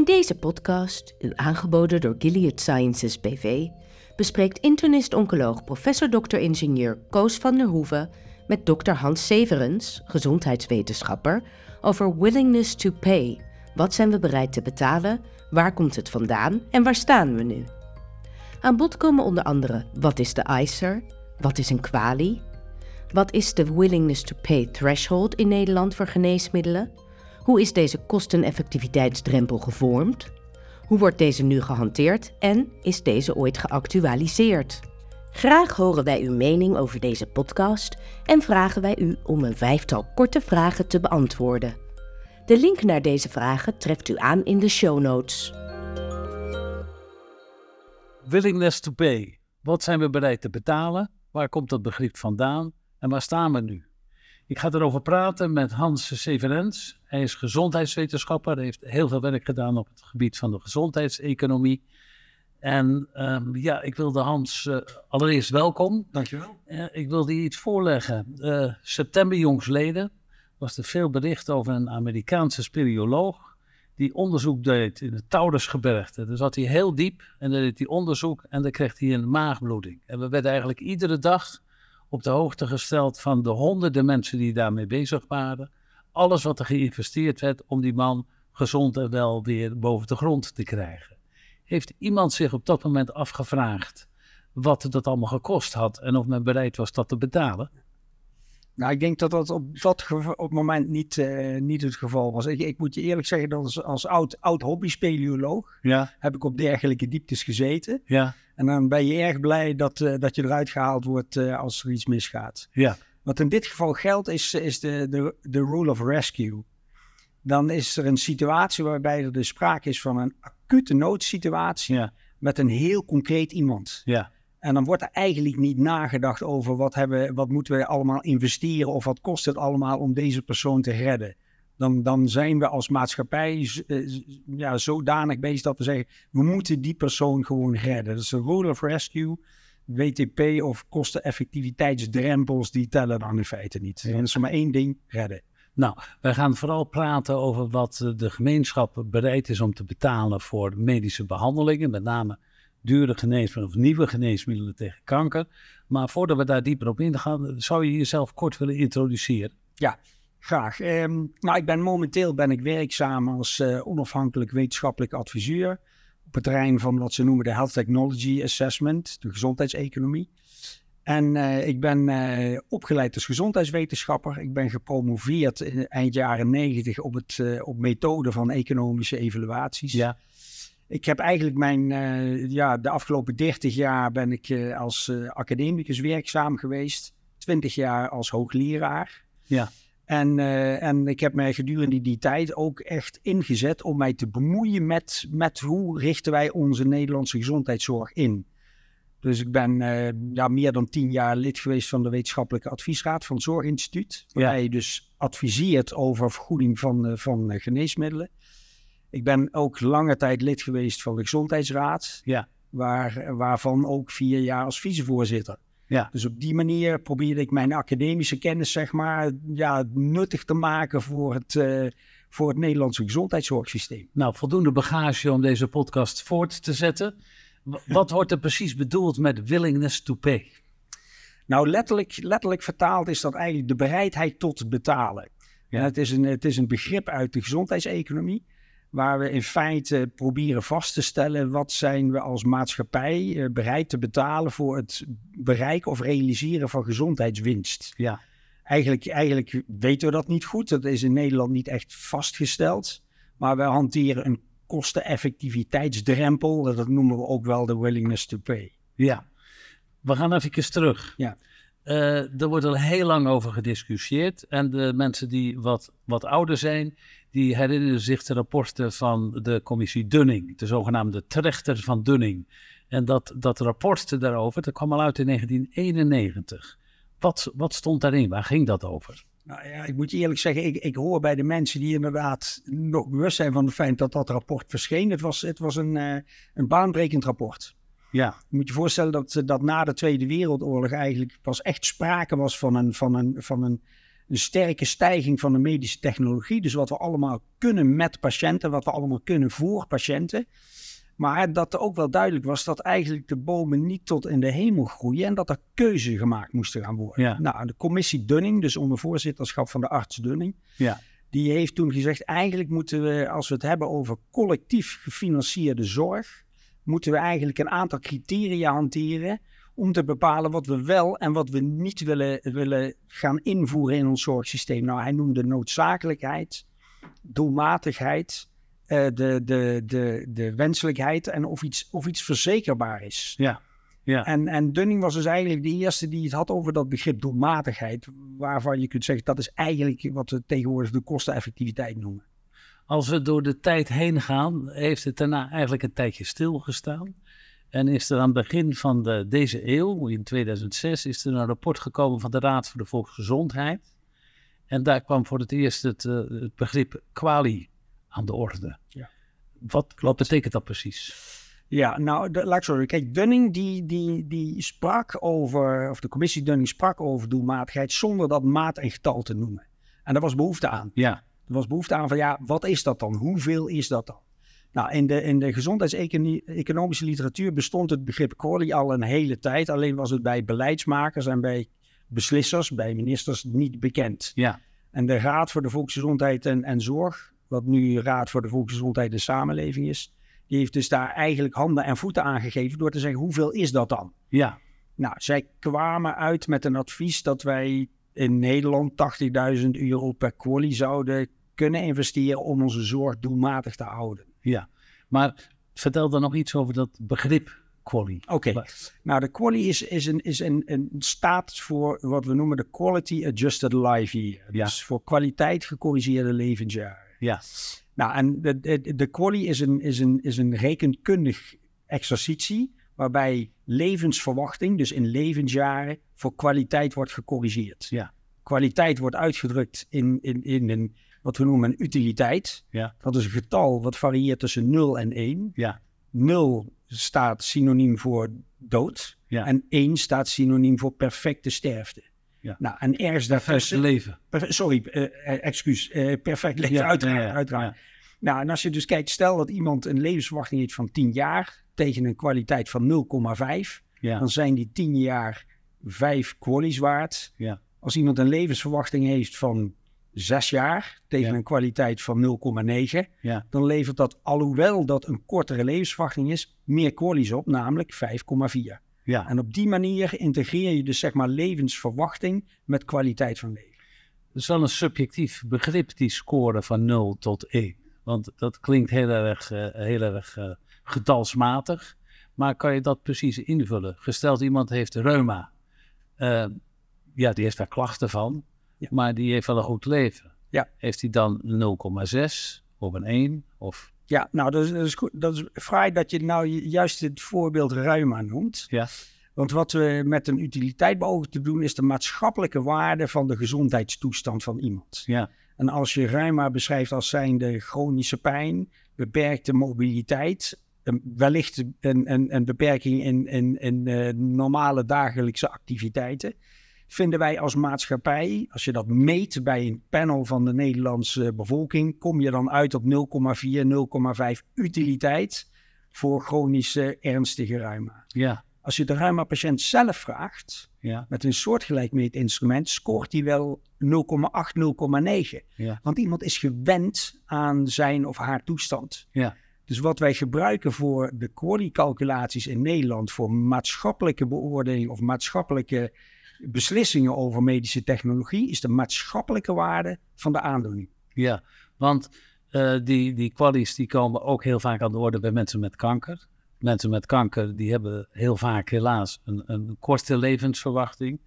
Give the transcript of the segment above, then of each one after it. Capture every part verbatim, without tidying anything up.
In deze podcast, u aangeboden door Gilead Sciences B V, bespreekt internist-oncoloog professor dokter-ingenieur Koos van der Hoeven met dokter Hans Severens, gezondheidswetenschapper, over willingness to pay. Wat zijn we bereid te betalen, waar komt het vandaan en waar staan we nu? Aan bod komen onder andere wat is de I C E R, wat is een QALY, wat is de willingness to pay threshold in Nederland voor geneesmiddelen, hoe is deze kosteneffectiviteitsdrempel gevormd, hoe wordt deze nu gehanteerd en is deze ooit geactualiseerd? Graag horen wij uw mening over deze podcast en vragen wij u om een vijftal korte vragen te beantwoorden. De link naar deze vragen treft u aan in de show notes. Willingness to pay. Wat zijn we bereid te betalen? Waar komt dat begrip vandaan? En waar staan we nu? Ik ga erover praten met Hans Severens. Hij is gezondheidswetenschapper. Hij heeft heel veel werk gedaan op het gebied van de gezondheidseconomie. En um, ja, ik wilde Hans uh, allereerst welkom. Dankjewel. Uh, ik wilde je iets voorleggen. Uh, september jongstleden was er veel bericht over een Amerikaanse speleoloog die onderzoek deed in het Taurusgebergte. Daar zat hij heel diep en daar deed hij onderzoek en daar kreeg hij een maagbloeding. En we werden eigenlijk iedere dag op de hoogte gesteld van de honderden mensen die daarmee bezig waren. Alles wat er geïnvesteerd werd om die man gezond en wel weer boven de grond te krijgen. Heeft iemand zich op dat moment afgevraagd wat dat allemaal gekost had en of men bereid was dat te betalen? Nou, ik denk dat dat op dat geval, op moment niet, uh, niet het geval was. Ik, ik moet je eerlijk zeggen, dat als, als oud, oud hobby-speleoloog ja. heb ik op dergelijke dieptes gezeten. Ja. En dan ben je erg blij dat, uh, dat je eruit gehaald wordt uh, als er iets misgaat. Ja. Wat in dit geval geldt is, is de, de, de rule of rescue. Dan is er een situatie waarbij er dus sprake is van een acute noodsituatie ja. met een heel concreet iemand. Ja. En dan wordt er eigenlijk niet nagedacht over wat, hebben, wat moeten we allemaal investeren of wat kost het allemaal om deze persoon te redden. Dan, dan zijn we als maatschappij uh, ja, zodanig bezig dat we zeggen, we moeten die persoon gewoon redden. Dat is een rule of rescue, W T P of kosteneffectiviteitsdrempels, die tellen dan in feite niet. Ja. En dat is maar één ding, redden. Nou, wij gaan vooral praten over wat de gemeenschap bereid is om te betalen voor medische behandelingen, met name dure geneesmiddelen of nieuwe geneesmiddelen tegen kanker. Maar voordat we daar dieper op ingaan, zou je jezelf kort willen introduceren? Ja, graag. Um, nou, ik ben momenteel ben ik werkzaam als uh, onafhankelijk wetenschappelijk adviseur op het terrein van wat ze noemen de Health Technology Assessment, de gezondheidseconomie. En uh, ik ben uh, opgeleid als gezondheidswetenschapper. Ik ben gepromoveerd in eind jaren negentig op, het, uh, op methode van economische evaluaties. Ja. Ik heb eigenlijk mijn, uh, ja, de afgelopen dertig jaar ben ik uh, als uh, academicus werkzaam geweest. twintig jaar als hoogleraar. Ja. En, uh, en ik heb mij gedurende die tijd ook echt ingezet om mij te bemoeien met, met hoe richten wij onze Nederlandse gezondheidszorg in. Dus ik ben uh, ja, meer dan tien jaar lid geweest van de wetenschappelijke adviesraad van het Zorginstituut. Waar ja. hij dus adviseert over vergoeding van, uh, van uh, geneesmiddelen. Ik ben ook lange tijd lid geweest van de Gezondheidsraad, ja. waar, waarvan ook vier jaar als vicevoorzitter. Ja. Dus op die manier probeerde ik mijn academische kennis, zeg maar, ja, nuttig te maken voor het, uh, voor het Nederlandse gezondheidszorgsysteem. Nou, voldoende bagage om deze podcast voort te zetten. Wat wordt er precies bedoeld met willingness to pay? Nou, letterlijk, letterlijk vertaald is dat eigenlijk de bereidheid tot betalen. Ja. En het is een, het is een begrip uit de gezondheidseconomie, waar we in feite proberen vast te stellen wat zijn we als maatschappij bereid te betalen voor het bereiken of realiseren van gezondheidswinst. Ja. Eigenlijk, eigenlijk weten we dat niet goed. Dat is in Nederland niet echt vastgesteld. Maar we hanteren een kosteneffectiviteitsdrempel. Dat noemen we ook wel de willingness to pay. Ja, we gaan even terug. Ja. Uh, er wordt al heel lang over gediscussieerd. En de mensen die wat, wat ouder zijn, die herinneren zich de rapporten van de Commissie Dunning. De zogenaamde trechter van Dunning. En dat, dat rapport daarover, dat kwam al uit in negentien eenennegentig. Wat, wat stond daarin? Waar ging dat over? Nou ja, ik moet je eerlijk zeggen, ik, ik hoor bij de mensen die inderdaad nog bewust zijn van het feit dat dat rapport verscheen. Het was, het was een, uh, een baanbrekend rapport. Ja. Je moet je voorstellen dat, dat na de Tweede Wereldoorlog eigenlijk pas echt sprake was van een, van een, van een, een sterke stijging van de medische technologie. Dus wat we allemaal kunnen met patiënten, wat we allemaal kunnen voor patiënten. Maar dat er ook wel duidelijk was dat eigenlijk de bomen niet tot in de hemel groeien en dat er keuzes gemaakt moesten gaan worden. Ja. Nou, de commissie Dunning, dus onder voorzitterschap van de arts Dunning, ja. die heeft toen gezegd, eigenlijk moeten we, als we het hebben over collectief gefinancierde zorg, moeten we eigenlijk een aantal criteria hanteren om te bepalen wat we wel en wat we niet willen, willen gaan invoeren in ons zorgsysteem. Nou, hij noemde noodzakelijkheid, doelmatigheid, Uh, de, de, de, de wenselijkheid en of iets, of iets verzekerbaar is. Ja, ja. En, en Dunning was dus eigenlijk de eerste die het had over dat begrip doelmatigheid, waarvan je kunt zeggen dat is eigenlijk wat we tegenwoordig de kosteneffectiviteit noemen. Als we door de tijd heen gaan, heeft het daarna eigenlijk een tijdje stilgestaan. En is er aan het begin van de, deze eeuw, in tweeduizend zes, is er een rapport gekomen van de Raad voor de Volksgezondheid. En daar kwam voor het eerst het, uh, het begrip QALY aan de orde. Ja. Wat, wat betekent dat precies? Ja, nou, de, laat ik zo. Kijk, Dunning die, die, die sprak over, of de commissie Dunning sprak over doelmatigheid zonder dat maat en getal te noemen. En daar was behoefte aan. Ja. Er was behoefte aan van, ja, wat is dat dan? Hoeveel is dat dan? Nou, in de, in de gezondheidseconomische literatuur bestond het begrip QALY al een hele tijd. Alleen was het bij beleidsmakers en bij beslissers, bij ministers niet bekend. Ja. En de Raad voor de Volksgezondheid en, en Zorg, wat nu Raad voor de Volksgezondheid en Samenleving is, die heeft dus daar eigenlijk handen en voeten aangegeven door te zeggen, hoeveel is dat dan? Ja. Nou, zij kwamen uit met een advies dat wij in Nederland tachtigduizend euro per QALY zouden kunnen investeren om onze zorg doelmatig te houden. Ja, maar vertel dan nog iets over dat begrip QALY. Oké, okay. Nou de QALY is, is, een, is een, een staat voor wat we noemen de Quality Adjusted Life Year. Ja. Dus voor kwaliteit gecorrigeerde levensjaren. Ja. Nou, en de, de, de QALY is een, is, een, is een rekenkundig exercitie waarbij levensverwachting, dus in levensjaren, voor kwaliteit wordt gecorrigeerd. Ja. Kwaliteit wordt uitgedrukt in, in, in een, wat we noemen een utiliteit. Ja. Dat is een getal wat varieert tussen nul en één. Ja. nul staat synoniem voor dood. Ja. En één staat synoniem voor perfecte sterfte. Ja. Nou, en ergens daartussen... Perfect leven. Perfe- sorry, uh, excuus. Uh, perfect leven, ja, uiteraard. Ja, ja, ja. uiteraard. Ja. Nou, en als je dus kijkt, stel dat iemand een levensverwachting heeft van tien jaar... tegen een kwaliteit van nul komma vijf... Ja. Dan zijn die tien jaar vijf QALY's waard. Ja. Als iemand een levensverwachting heeft van zes jaar... tegen ja. een kwaliteit van nul komma negen... Ja. Dan levert dat, alhoewel dat een kortere levensverwachting is, meer QALY's op, namelijk vijf komma vier... Ja. En op die manier integreer je dus zeg maar levensverwachting met kwaliteit van leven. Dat is wel een subjectief begrip, die score van nul tot één. Want dat klinkt heel erg, uh, heel erg uh, getalsmatig. Maar kan je dat precies invullen? Gesteld iemand heeft reuma. Uh, ja, die heeft daar klachten van. Ja. Maar die heeft wel een goed leven. Ja. Heeft hij dan nul komma zes of een één of... Ja, nou, dat is, dat is goed. Dat is fraai dat je nou juist het voorbeeld reuma noemt. Ja. Want wat we met een utiliteit beogen te doen, is de maatschappelijke waarde van de gezondheidstoestand van iemand. Ja. En als je reuma beschrijft als zijnde chronische pijn, beperkte mobiliteit, wellicht een, een, een beperking in, in, in uh, normale dagelijkse activiteiten, vinden wij als maatschappij, als je dat meet bij een panel van de Nederlandse bevolking, kom je dan uit op nul komma vier, nul komma vijf utiliteit voor chronische ernstige reuma. Ja. Als je de reuma-patiënt zelf vraagt, ja. met een soortgelijk meetinstrument, scoort hij wel nul komma acht, nul komma negen. Ja. Want iemand is gewend aan zijn of haar toestand. Ja. Dus wat wij gebruiken voor de QALY-calculaties in Nederland voor maatschappelijke beoordeling of maatschappelijke beslissingen over medische technologie is de maatschappelijke waarde van de aandoening. Ja, want uh, die, die QALY's die komen ook heel vaak aan de orde bij mensen met kanker. Mensen met kanker die hebben heel vaak helaas een, een korte levensverwachting.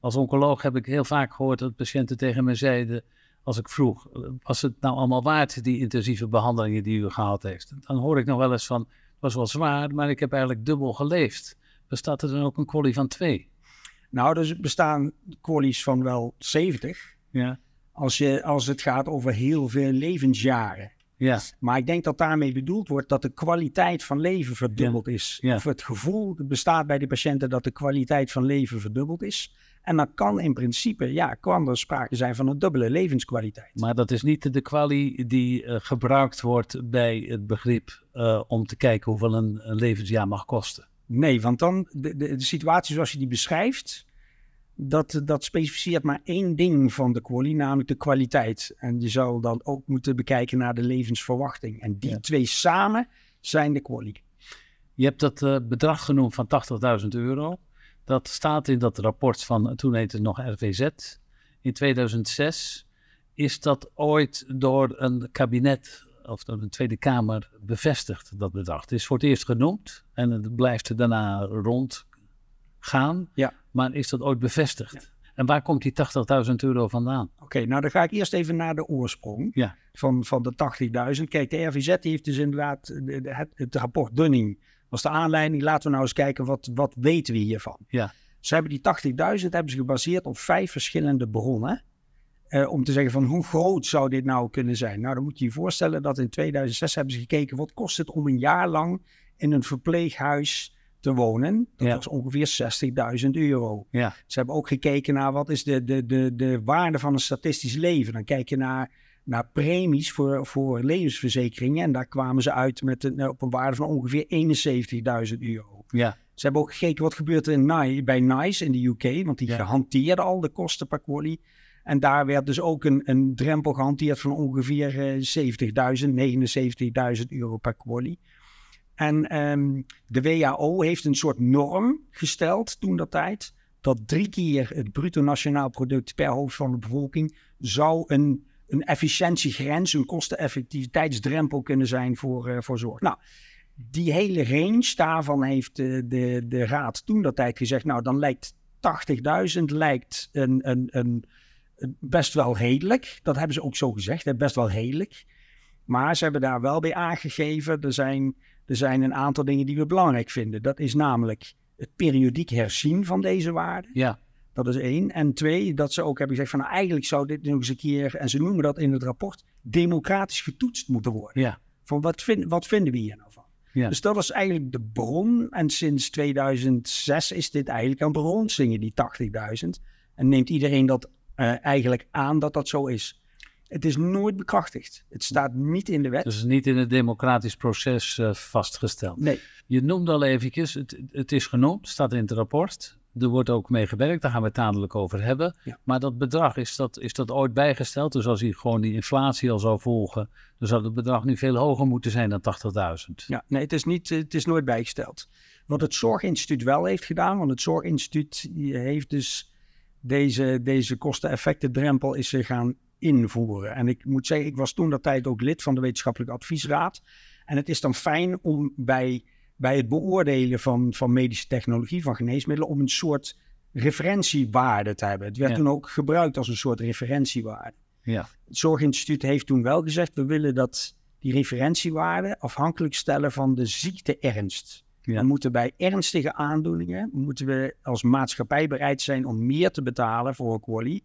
Als oncoloog heb ik heel vaak gehoord dat patiënten tegen mij zeiden, als ik vroeg, was het nou allemaal waard die intensieve behandelingen die u gehad heeft? Dan hoor ik nog wel eens van, het was wel zwaar, maar ik heb eigenlijk dubbel geleefd. Bestaat er dan ook een QALY van twee? Nou, dus bestaan QALY's van wel zeventig. Ja. Als, je, als het gaat over heel veel levensjaren. Ja. Maar ik denk dat daarmee bedoeld wordt dat de kwaliteit van leven verdubbeld ja. is. Ja. Of het gevoel bestaat bij de patiënten dat de kwaliteit van leven verdubbeld is. En dan kan in principe, ja, kan er sprake zijn van een dubbele levenskwaliteit. Maar dat is niet de kwalie die uh, gebruikt wordt bij het begrip uh, om te kijken hoeveel een, een levensjaar mag kosten. Nee, want dan de, de, de situatie zoals je die beschrijft, dat, dat specificeert maar één ding van de Q A L Y, namelijk de kwaliteit. En je zou dan ook moeten bekijken naar de levensverwachting. En die ja. twee samen zijn de Q A L Y. Je hebt dat uh, bedrag genoemd van tachtigduizend euro. Dat staat in dat rapport van, toen heette het nog R V Z, in tweeduizend zes. Is dat ooit door een kabinet of door een Tweede Kamer bevestigd, dat bedrag? Het is voor het eerst genoemd en het blijft daarna rondgaan. Ja. Maar is dat ooit bevestigd? Ja. En waar komt die tachtigduizend euro vandaan? Oké, okay, nou dan ga ik eerst even naar de oorsprong ja. van, van de tachtigduizend. Kijk, de R V Z heeft dus inderdaad het, het rapport Dunning was de aanleiding. Laten we nou eens kijken, wat, wat weten we hiervan? Ja. Ze hebben die tachtigduizend hebben ze gebaseerd op vijf verschillende bronnen. Eh, om te zeggen van hoe groot zou dit nou kunnen zijn? Nou, dan moet je je voorstellen dat in tweeduizend zes hebben ze gekeken, wat kost het om een jaar lang in een verpleeghuis te wonen? Dat ja. was ongeveer zestigduizend euro. Ja. Ze hebben ook gekeken naar wat is de, de, de, de waarde van een statistisch leven. Dan kijk je naar... naar premies voor, voor levensverzekeringen. En daar kwamen ze uit met een, op een waarde van ongeveer eenenzeventigduizend euro. Ja. Ze hebben ook gekeken wat gebeurt er in N I C E, bij NICE in de U K. Want die ja. gehanteerde al de kosten per Q A L Y. En daar werd dus ook een, een drempel gehanteerd van ongeveer zeventigduizend, negenenzeventigduizend euro per Q A L Y. En um, de W H O heeft een soort norm gesteld toen dat tijd. Dat drie keer het bruto nationaal product per hoofd van de bevolking zou een... een efficiëntiegrens, een kosteneffectiviteitsdrempel kunnen zijn voor, uh, voor zorg. Nou, die hele range daarvan heeft uh, de, de raad toen dat tijd gezegd, nou dan lijkt tachtigduizend lijkt een, een, een, een best wel redelijk. Dat hebben ze ook zo gezegd, hè, best wel redelijk. Maar ze hebben daar wel bij aangegeven, er zijn, er zijn een aantal dingen die we belangrijk vinden. Dat is namelijk het periodiek herzien van deze waarden. Ja. Dat is één. En twee, dat ze ook hebben gezegd van nou, eigenlijk zou dit nog eens een keer, en ze noemen dat in het rapport, democratisch getoetst moeten worden. Ja. Van wat, vind, wat vinden we hier nou van? Ja. Dus dat is eigenlijk de bron. En sinds tweeduizend zes is dit eigenlijk aan bronsingen, die tachtigduizend. En neemt iedereen dat uh, eigenlijk aan dat dat zo is. Het is nooit bekrachtigd. Het staat niet in de wet. Dus niet in het democratisch proces uh, vastgesteld. Nee. Je noemde al eventjes, het, het is genoemd, staat in het rapport. Er wordt ook mee gewerkt, daar gaan we het dadelijk over hebben. Ja. Maar dat bedrag, is dat, is dat ooit bijgesteld? Dus als je gewoon die inflatie al zou volgen, dan zou het bedrag nu veel hoger moeten zijn dan tachtigduizend. Ja, nee, het is, niet, het is nooit bijgesteld. Wat het Zorginstituut wel heeft gedaan, want het Zorginstituut heeft dus deze, deze kosteneffectendrempel is ze gaan invoeren. En ik moet zeggen, ik was toen dat tijd ook lid van de Wetenschappelijke Adviesraad. En het is dan fijn om bij... bij het beoordelen van, van medische technologie, van geneesmiddelen, om een soort referentiewaarde te hebben. Het werd ja. toen ook gebruikt als een soort referentiewaarde. Ja. Het Zorginstituut heeft toen wel gezegd, we willen dat die referentiewaarde afhankelijk stellen van de ziekte-ernst. Ja. We moeten bij ernstige aandoeningen, moeten we als maatschappij bereid zijn om meer te betalen voor Q A L Y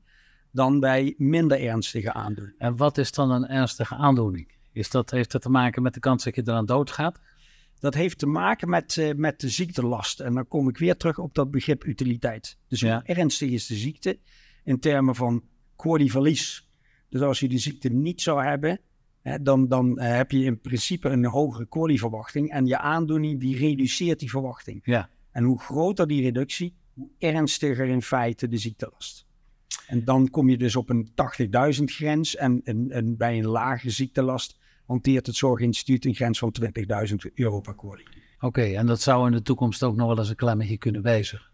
dan bij minder ernstige aandoeningen. En wat is dan een ernstige aandoening? Is dat, heeft dat te maken met de kans dat je eraan doodgaat? Dat heeft te maken met, uh, met de ziektelast. En dan kom ik weer terug op dat begrip utiliteit. Dus hoe ja. ernstig is de ziekte in termen van Q A L Y-verlies. Dus als je de ziekte niet zou hebben, hè, dan, dan uh, heb je in principe een hogere Q A L Y-verwachting. En je aandoening die reduceert die verwachting. Ja. En hoe groter die reductie, hoe ernstiger in feite de ziektelast. En dan kom je dus op een tachtigduizend grens en, en, en bij een lage ziektelast hanteert het Zorginstituut een grens van twintigduizend euro per Q A L Y. Oké, okay, en dat zou in de toekomst ook nog wel eens een klein beetje kunnen wijzigen?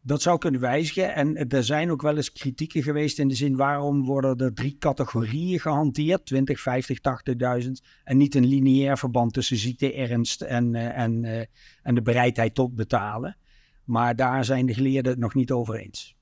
Dat zou kunnen wijzigen en er zijn ook wel eens kritieken geweest in de zin waarom worden er drie categorieën gehanteerd, twintig, vijftig, tachtigduizend en niet een lineair verband tussen ziekte-ernst en, en, en de bereidheid tot betalen. Maar daar zijn de geleerden het nog niet over eens.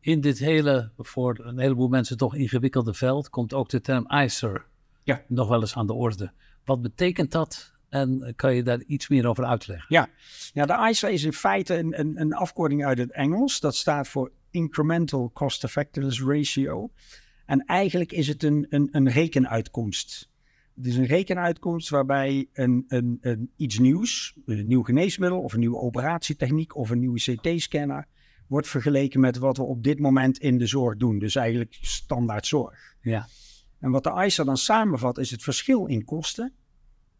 In dit hele, voor een heleboel mensen toch ingewikkelde veld, komt ook de term I C E R. Ja. Nog wel eens aan de orde. Wat betekent dat? En kan je daar iets meer over uitleggen? Ja, ja de I C E R is in feite een, een, een afkorting uit het Engels. Dat staat voor Incremental Cost Effectiveness Ratio. En eigenlijk is het een, een, een rekenuitkomst. Het is een rekenuitkomst waarbij een, een, een iets nieuws, een nieuw geneesmiddel of een nieuwe operatietechniek of een nieuwe C T-scanner wordt vergeleken met wat we op dit moment in de zorg doen. Dus eigenlijk standaard zorg. Ja. En wat de I C E R dan samenvat is het verschil in kosten.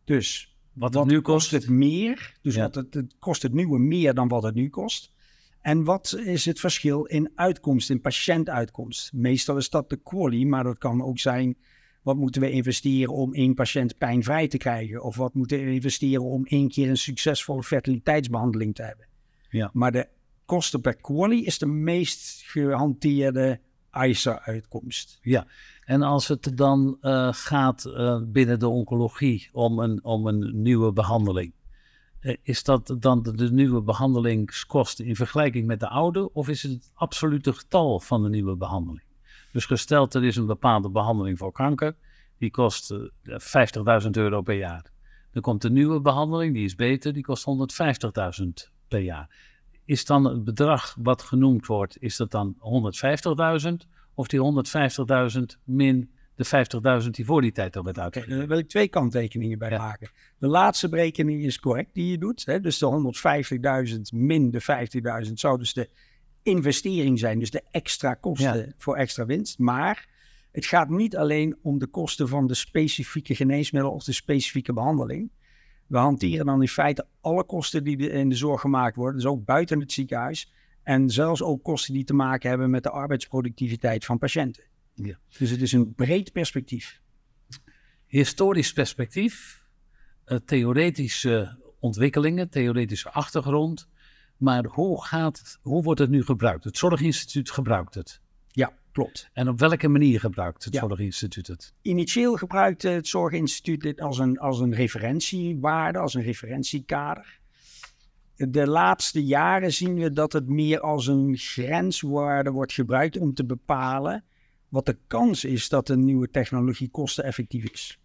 Dus wat, wat het nu kost, kost het meer. Dus ja. wat het, het kost het nieuwe meer dan wat het nu kost. En wat is het verschil in uitkomst, in patiëntuitkomst? Meestal is dat de Q A L Y, maar dat kan ook zijn... Wat moeten we investeren om één patiënt pijnvrij te krijgen? Of wat moeten we investeren om één keer een succesvolle fertiliteitsbehandeling te hebben? Ja. Maar de kosten per Q A L Y is de meest gehanteerde I C E R-uitkomst. Ja, en als het dan uh, gaat uh, binnen de oncologie om een, om een nieuwe behandeling. Uh, is dat dan de, de nieuwe behandelingskosten in vergelijking met de oude? Of is het het absolute getal van de nieuwe behandeling? Dus gesteld er is een bepaalde behandeling voor kanker, die kost vijftigduizend euro per jaar. Dan komt een nieuwe behandeling, die is beter, die kost honderdvijftigduizend per jaar. Is dan het bedrag wat genoemd wordt, is dat dan honderdvijftigduizend of die honderdvijftigduizend min de vijftigduizend die voor die tijd al werd uitgegeven? Okay, daar wil ik twee kanttekeningen bij ja. maken. De laatste berekening is correct die je doet, hè? Dus de honderdvijftigduizend min de vijftigduizend zou dus de... investering zijn, dus de extra kosten ja. voor extra winst. Maar het gaat niet alleen om de kosten van de specifieke geneesmiddel of de specifieke behandeling. We hanteren dan in feite alle kosten die in de zorg gemaakt worden, dus ook buiten het ziekenhuis. En zelfs ook kosten die te maken hebben met de arbeidsproductiviteit van patiënten. Ja. Dus het is een breed perspectief. Historisch perspectief, theoretische ontwikkelingen, theoretische achtergrond. Maar hoe, gaat, hoe wordt het nu gebruikt? Het Zorginstituut gebruikt het. Ja, klopt. En op welke manier gebruikt het ja. Zorginstituut het? Initieel gebruikt het Zorginstituut dit als een, als een referentiewaarde, als een referentiekader. De laatste jaren zien we dat het meer als een grenswaarde wordt gebruikt om te bepalen wat de kans is dat een nieuwe technologie kosteneffectief is.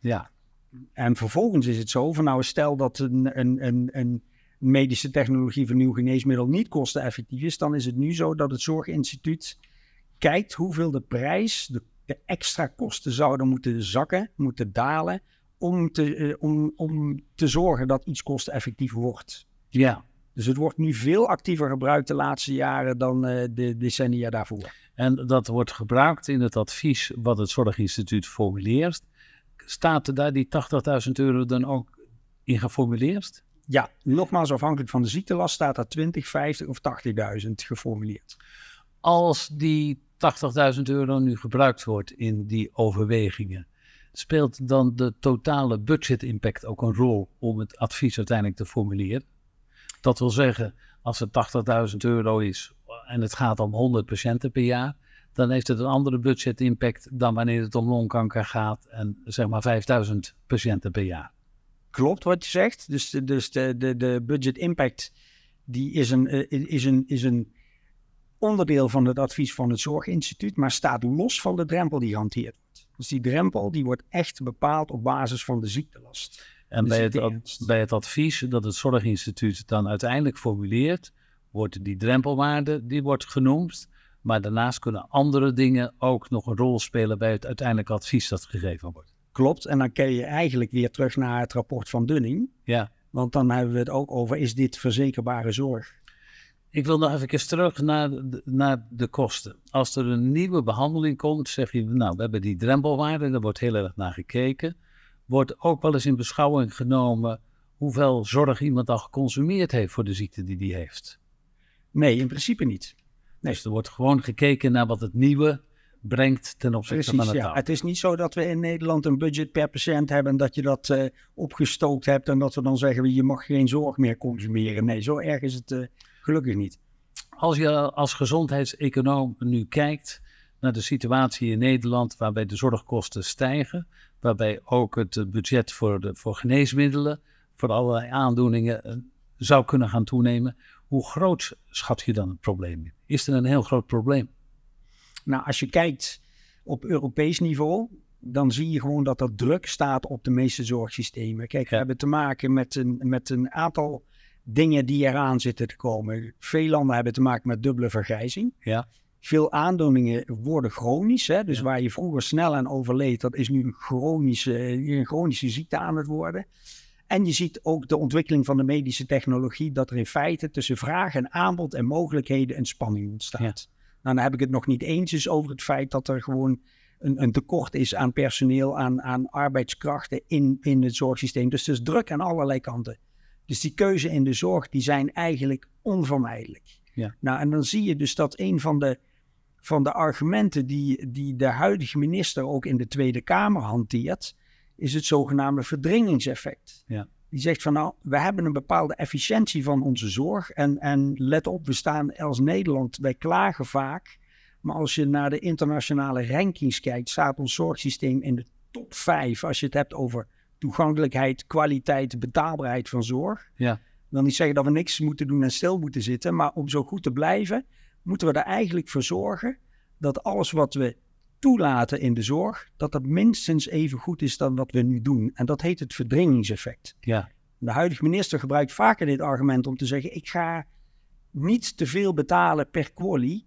Ja. En vervolgens is het zo van nou, stel dat een... een, een, een medische technologie voor nieuw geneesmiddel niet kosteneffectief is, dan is het nu zo dat het Zorginstituut kijkt hoeveel de prijs, de, de extra kosten zouden moeten zakken, moeten dalen, om te, eh, om, om te zorgen dat iets kosteneffectief wordt. Ja. Dus het wordt nu veel actiever gebruikt de laatste jaren dan eh, de decennia daarvoor. En dat wordt gebruikt in het advies wat het Zorginstituut formuleert. Staat daar die tachtigduizend euro dan ook in geformuleerd? Ja, nogmaals, afhankelijk van de ziektelast staat er twintig, vijftig of tachtigduizend geformuleerd. Als die tachtigduizend euro nu gebruikt wordt in die overwegingen, speelt dan de totale budget-impact ook een rol om het advies uiteindelijk te formuleren? Dat wil zeggen, als het tachtigduizend euro is en het gaat om honderd patiënten per jaar, dan heeft het een andere budget-impact dan wanneer het om longkanker gaat en zeg maar vijfduizend patiënten per jaar. Klopt wat je zegt. Dus, dus de, de, de budget impact die is, een, is, een, is een onderdeel van het advies van het Zorginstituut, maar staat los van de drempel die gehanteerd wordt. Dus die drempel die wordt echt bepaald op basis van de ziektelast. En de bij, het ad, bij het advies dat het Zorginstituut dan uiteindelijk formuleert, wordt die drempelwaarde die wordt genoemd, maar daarnaast kunnen andere dingen ook nog een rol spelen bij het uiteindelijke advies dat gegeven wordt. Klopt, en dan kun je eigenlijk weer terug naar het rapport van Dunning. Ja. Want dan hebben we het ook over, is dit verzekerbare zorg? Ik wil nog even terug naar de, naar de kosten. Als er een nieuwe behandeling komt, zeg je, nou, we hebben die drempelwaarde, daar wordt heel erg naar gekeken. Wordt ook wel eens in beschouwing genomen hoeveel zorg iemand al geconsumeerd heeft voor de ziekte die die heeft? Nee, in principe niet. Nee. Dus er wordt gewoon gekeken naar wat het nieuwe brengt ten opzichte Precies, van het ja. Het is niet zo dat we in Nederland een budget per patiënt hebben en dat je dat uh, opgestookt hebt en dat we dan zeggen, je mag geen zorg meer consumeren. Nee, zo erg is het uh, gelukkig niet. Als je als gezondheidseconoom nu kijkt naar de situatie in Nederland waarbij de zorgkosten stijgen, waarbij ook het budget voor, de, voor geneesmiddelen, voor allerlei aandoeningen uh, zou kunnen gaan toenemen, hoe groot schat je dan het probleem in? Is er een heel groot probleem? Nou, als je kijkt op Europees niveau, dan zie je gewoon dat er druk staat op de meeste zorgsystemen. Kijk, ja. we hebben te maken met een, met een aantal dingen die eraan zitten te komen. Veel landen hebben te maken met dubbele vergrijzing. Ja. Veel aandoeningen worden chronisch. Hè? Dus ja. Waar je vroeger snel aan overleed, dat is nu een chronische, een chronische ziekte aan het worden. En je ziet ook de ontwikkeling van de medische technologie, dat er in feite tussen vraag en aanbod en mogelijkheden een spanning ontstaat. Ja. Nou, dan heb ik het nog niet eens dus over het feit dat er gewoon een, een tekort is aan personeel, aan, aan arbeidskrachten in, in het zorgsysteem. Dus het is druk aan allerlei kanten. Dus die keuze in de zorg, die zijn eigenlijk onvermijdelijk. Ja. Nou, en dan zie je dus dat een van de, van de argumenten die, die de huidige minister ook in de Tweede Kamer hanteert, is het zogenaamde verdringingseffect. Ja. Die zegt van nou, we hebben een bepaalde efficiëntie van onze zorg. En, en let op, we staan als Nederland, wij klagen vaak. Maar als je naar de internationale rankings kijkt, staat ons zorgsysteem in de top vijf. Als je het hebt over toegankelijkheid, kwaliteit, betaalbaarheid van zorg. Ja. Dan niet zeggen dat we niks moeten doen en stil moeten zitten. Maar om zo goed te blijven, moeten we er eigenlijk voor zorgen dat alles wat we toelaten in de zorg, dat dat minstens even goed is dan wat we nu doen. En dat heet het verdringingseffect. Ja. De huidige minister gebruikt vaker dit argument om te zeggen, ik ga niet te veel betalen per Q A L Y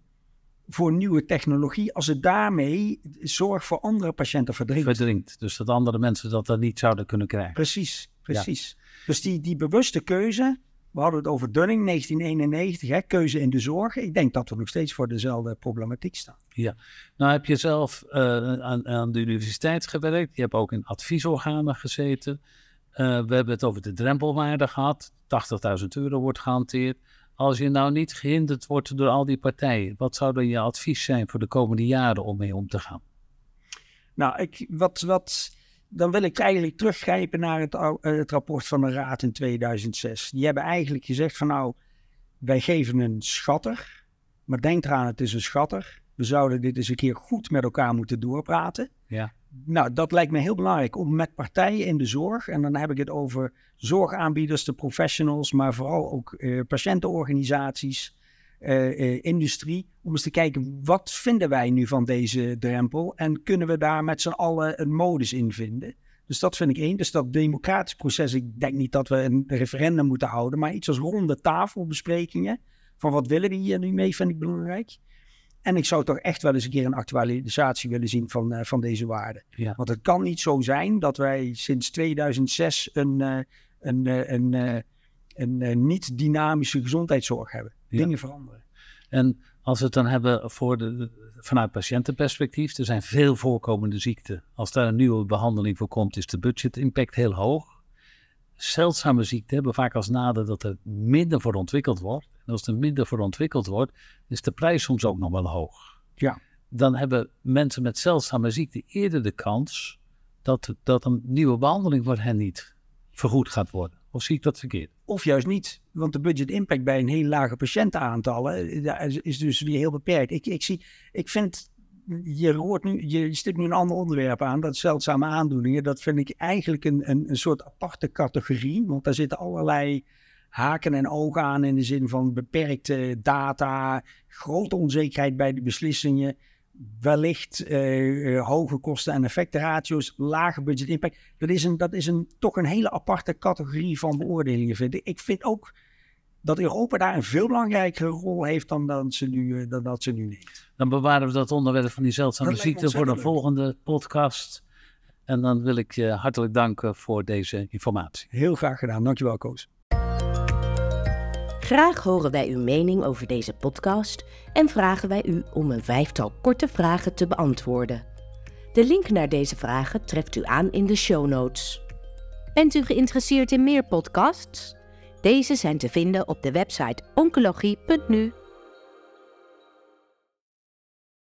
voor nieuwe technologie, als het daarmee zorg voor andere patiënten verdringt. Verdringt, dus dat andere mensen dat dan niet zouden kunnen krijgen. Precies, precies. Ja. Dus die, die bewuste keuze, we hadden het over Dunning, negentien eenennegentig, hè, keuze in de zorg. Ik denk dat we nog steeds voor dezelfde problematiek staan. Ja, nou heb je zelf uh, aan, aan de universiteit gewerkt. Je hebt ook in adviesorganen gezeten. Uh, we hebben het over de drempelwaarde gehad. tachtigduizend euro wordt gehanteerd. Als je nou niet gehinderd wordt door al die partijen, wat zou dan je advies zijn voor de komende jaren om mee om te gaan? Nou, ik, wat, wat, dan wil ik eigenlijk teruggrijpen naar het, uh, het rapport van de Raad in tweeduizend zes. Die hebben eigenlijk gezegd van nou, wij geven een schatter, maar denk eraan, het is een schatter. We zouden dit eens een keer goed met elkaar moeten doorpraten. Ja. Nou, dat lijkt me heel belangrijk om met partijen in de zorg, en dan heb ik het over zorgaanbieders, de professionals, maar vooral ook uh, patiëntenorganisaties, uh, uh, industrie, om eens te kijken, wat vinden wij nu van deze drempel en kunnen we daar met z'n allen een modus in vinden? Dus dat vind ik één. Dus dat democratisch proces, ik denk niet dat we een referendum moeten houden, maar iets als ronde tafelbesprekingen, van wat willen die hier nu mee, vind ik belangrijk. En ik zou toch echt wel eens een keer een actualisatie willen zien van, uh, van deze waarden. Ja. Want het kan niet zo zijn dat wij sinds tweeduizend zes een, uh, een, uh, een, uh, een uh, niet-dynamische gezondheidszorg hebben. Ja. Dingen veranderen. En als we het dan hebben voor de, vanuit patiëntenperspectief, er zijn veel voorkomende ziekten. Als daar een nieuwe behandeling voor komt, is de budgetimpact heel hoog. Zeldzame ziekten hebben vaak als nadeel dat er minder voor ontwikkeld wordt. En als er minder voor ontwikkeld wordt, is de prijs soms ook nog wel hoog. Ja. Dan hebben mensen met zeldzame ziekten eerder de kans dat, dat een nieuwe behandeling voor hen niet vergoed gaat worden. Of zie ik dat verkeerd? Of juist niet, want de budget impact bij een heel lage patiëntenaantallen is dus weer heel beperkt. Ik, ik, zie, ik vind, je hoort nu, je stipt nu een ander onderwerp aan, dat zeldzame aandoeningen. Dat vind ik eigenlijk een, een, een soort aparte categorie, want daar zitten allerlei haken en ogen aan in de zin van beperkte data, grote onzekerheid bij de beslissingen, wellicht uh, hoge kosten- en effectenratio's, lage budget impact. Dat is, een, dat is een, toch een hele aparte categorie van beoordelingen, vind ik. Ik vind ook dat Europa daar een veel belangrijkere rol heeft dan dat ze nu, dan dat ze nu neemt. Dan bewaren we dat onderwerp van die zeldzame ziekte voor de volgende podcast. En dan wil ik je hartelijk danken voor deze informatie. Heel graag gedaan. Dankjewel, Koos. Graag horen wij uw mening over deze podcast en vragen wij u om een vijftal korte vragen te beantwoorden. De link naar deze vragen treft u aan in de show notes. Bent u geïnteresseerd in meer podcasts? Deze zijn te vinden op de website oncologie punt n u.